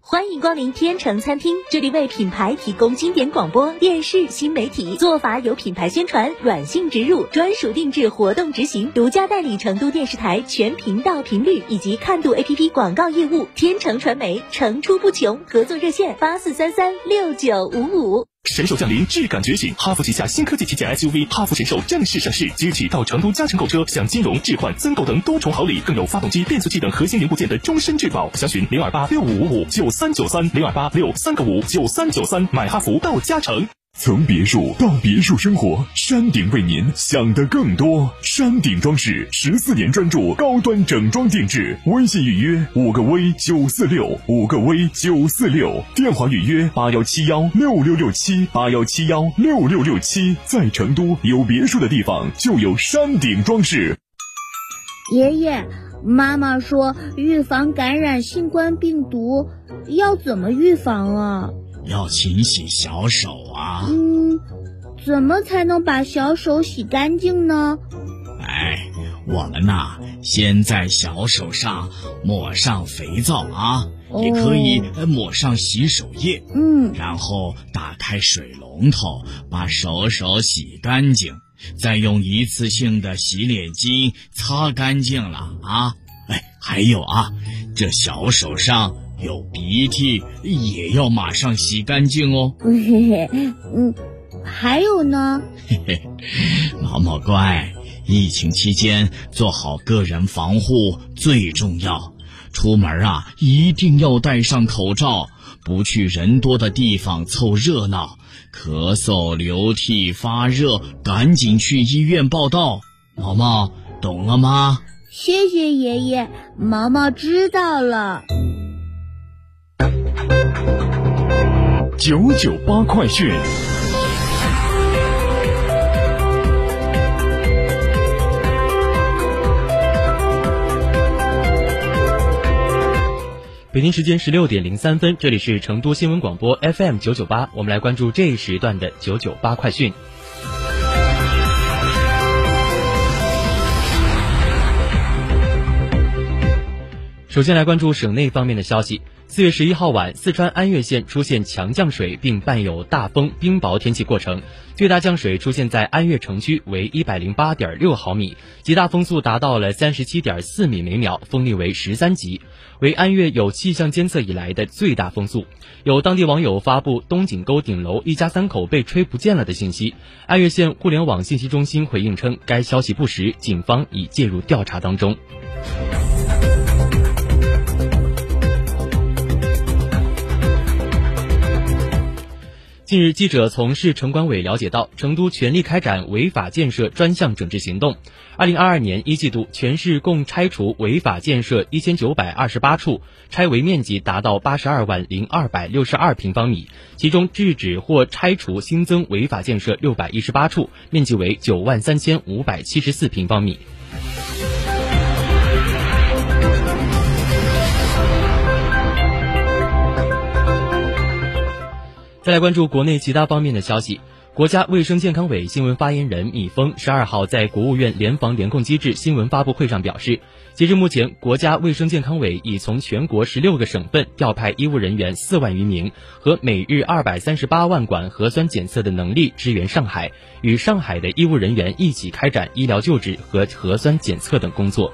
欢迎光临天成餐厅，这里为品牌提供经典广播电视新媒体做法，有品牌宣传、软性植入、专属定制活动执行，独家代理成都电视台全频道频率以及看度 APP 广告业务。天成传媒，层出不穷，合作热线84336955。神兽降临，质感觉醒！哈弗旗下新科技旗舰 SUV 哈弗神兽正式上市，即日起到成都嘉诚购车享金融、置换、增购等多重好礼，更有发动机、变速器等核心零部件的终身质保。详询02865559393，02863559393。买哈弗到嘉诚。从别墅到别墅生活，山顶为您想得更多。山顶装饰14年专注高端整装定制，微信预约5个V946，5个V946，电话预约81716667，81716667。在成都有别墅的地方就有山顶装饰。爷爷，妈妈说预防感染新冠病毒，要怎么预防啊？要勤洗小手啊。怎么才能把小手洗干净呢？我们先在小手上抹上肥皂啊，也可以抹上洗手液，然后打开水龙头把手洗干净，再用一次性的洗脸巾擦干净了啊。还有这小手上有鼻涕也要马上洗干净哦。还有呢？毛毛乖，疫情期间做好个人防护最重要。出门一定要戴上口罩，不去人多的地方凑热闹。咳嗽、流涕、发热，赶紧去医院报到。毛毛，懂了吗？谢谢爷爷，毛毛知道了。998快讯。北京时间16点03分，这里是成都新闻广播 FM998，我们来关注这一时段的998快讯。首先来关注省内方面的消息。4月11号晚，四川安岳县出现强降水并伴有大风冰雹天气过程，最大降水出现在安岳城区为 108.6 毫米，极大风速达到了 37.4 米每秒，风力为13级，为安岳有气象监测以来的最大风速。有当地网友发布东井沟顶楼一家3口被吹不见了的信息，安岳县互联网信息中心回应称该消息不实，警方已介入调查当中。近日，记者从市城管委了解到，成都全力开展违法建设专项整治行动。2022年1季度，全市共拆除违法建设1928处，拆违面积达到820262平方米，其中制止或拆除新增违法建设618处，面积为93574平方米。再来关注国内其他方面的消息。国家卫生健康委新闻发言人米峰12号在国务院联防联控机制新闻发布会上表示，截至目前，国家卫生健康委已从全国16个省份调派医务人员4万余名和每日238万管核酸检测的能力支援上海，与上海的医务人员一起开展医疗救治和核酸检测等工作。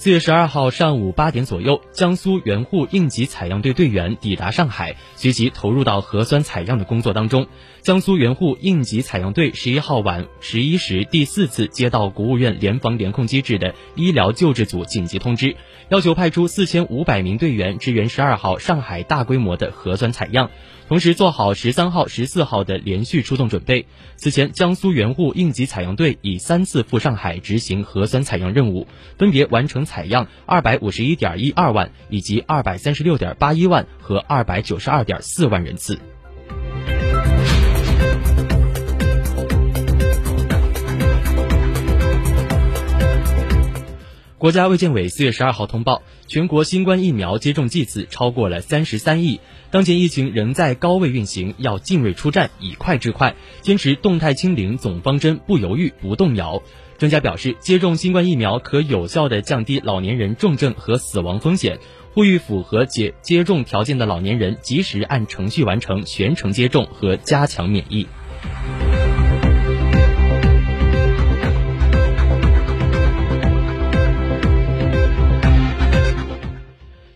4月12号上午8点左右，江苏援沪应急采样队队员抵达上海，随即投入到核酸采样的工作当中。江苏援沪应急采样队11号晚11时第4次接到国务院联防联控机制的医疗救治组紧急通知，要求派出4500名队员支援12号上海大规模的核酸采样，同时做好13号、14号的连续出动准备。此前，江苏援沪应急采样队已3次赴上海执行核酸采样任务，分别完成采样 251.12 万以及 236.81 万和 292.4 万人次。国家卫健委4月12号通报，全国新冠疫苗接种剂次超过了33亿，当前疫情仍在高位运行，要进锐出战，以快制快，坚持动态清零总方针，不犹豫不动摇。专家表示，接种新冠疫苗可有效地降低老年人重症和死亡风险，呼吁符合接种条件的老年人及时按程序完成全程接种和加强免疫。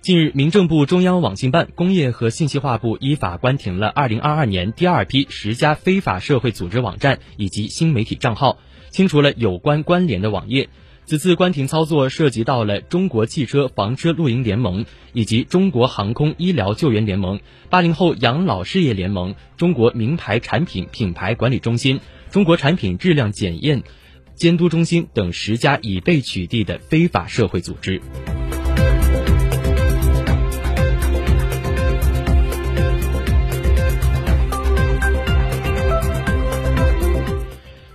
近日，民政部中央网信办、工业和信息化部依法关停了2022年第2批10家非法社会组织网站以及新媒体账号，清除了有关关联的网页。此次关停操作涉及到了中国汽车房车露营联盟以及中国航空医疗救援联盟、80后养老事业联盟、中国名牌产品品牌管理中心、中国产品质量检验监督中心等10家已被取缔的非法社会组织。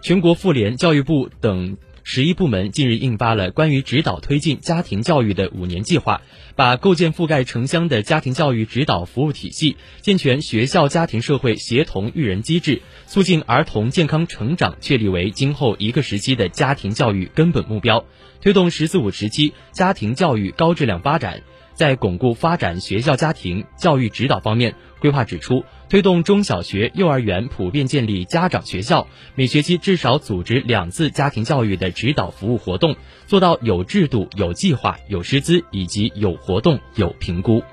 全国妇联、教育部等11部门近日印发了关于指导推进家庭教育的5年计划，把构建覆盖城乡的家庭教育指导服务体系，健全学校家庭社会协同育人机制，促进儿童健康成长确立为今后一个时期的家庭教育根本目标，推动“14五”时期家庭教育高质量发展。在巩固发展学校家庭教育指导方面，规划指出，推动中小学、幼儿园普遍建立家长学校，每学期至少组织2次家庭教育的指导服务活动，做到有制度、有计划、有师资，以及有活动、有评估。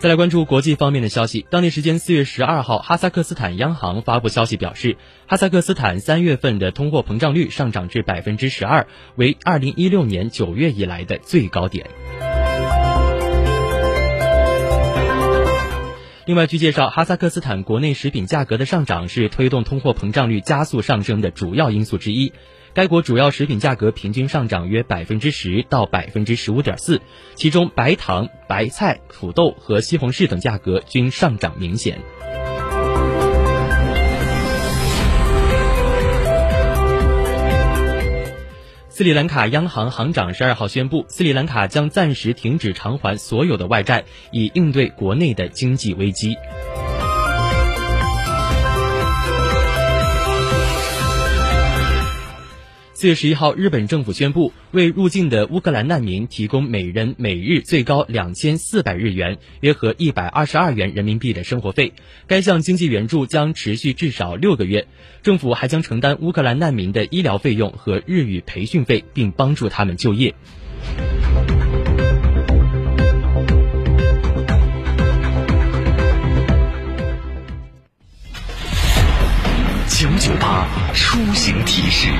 再来关注国际方面的消息。当地时间4月12号，哈萨克斯坦央行发布消息表示，哈萨克斯坦3月份的通货膨胀率上涨至 12%， 为2016年9月以来的最高点。另外，据介绍，哈萨克斯坦国内食品价格的上涨是推动通货膨胀率加速上升的主要因素之一。该国主要食品价格平均上涨约 10% 到 15.4%， 其中白糖、白菜、土豆和西红柿等价格均上涨明显。斯里兰卡央行行长12号宣布，斯里兰卡将暂时停止偿还所有的外债，以应对国内的经济危机。4月11号，日本政府宣布为入境的乌克兰难民提供每人每日最高2400日元，约合122元人民币的生活费。该项经济援助将持续至少6个月。政府还将承担乌克兰难民的医疗费用和日语培训费，并帮助他们就业。998出行提示。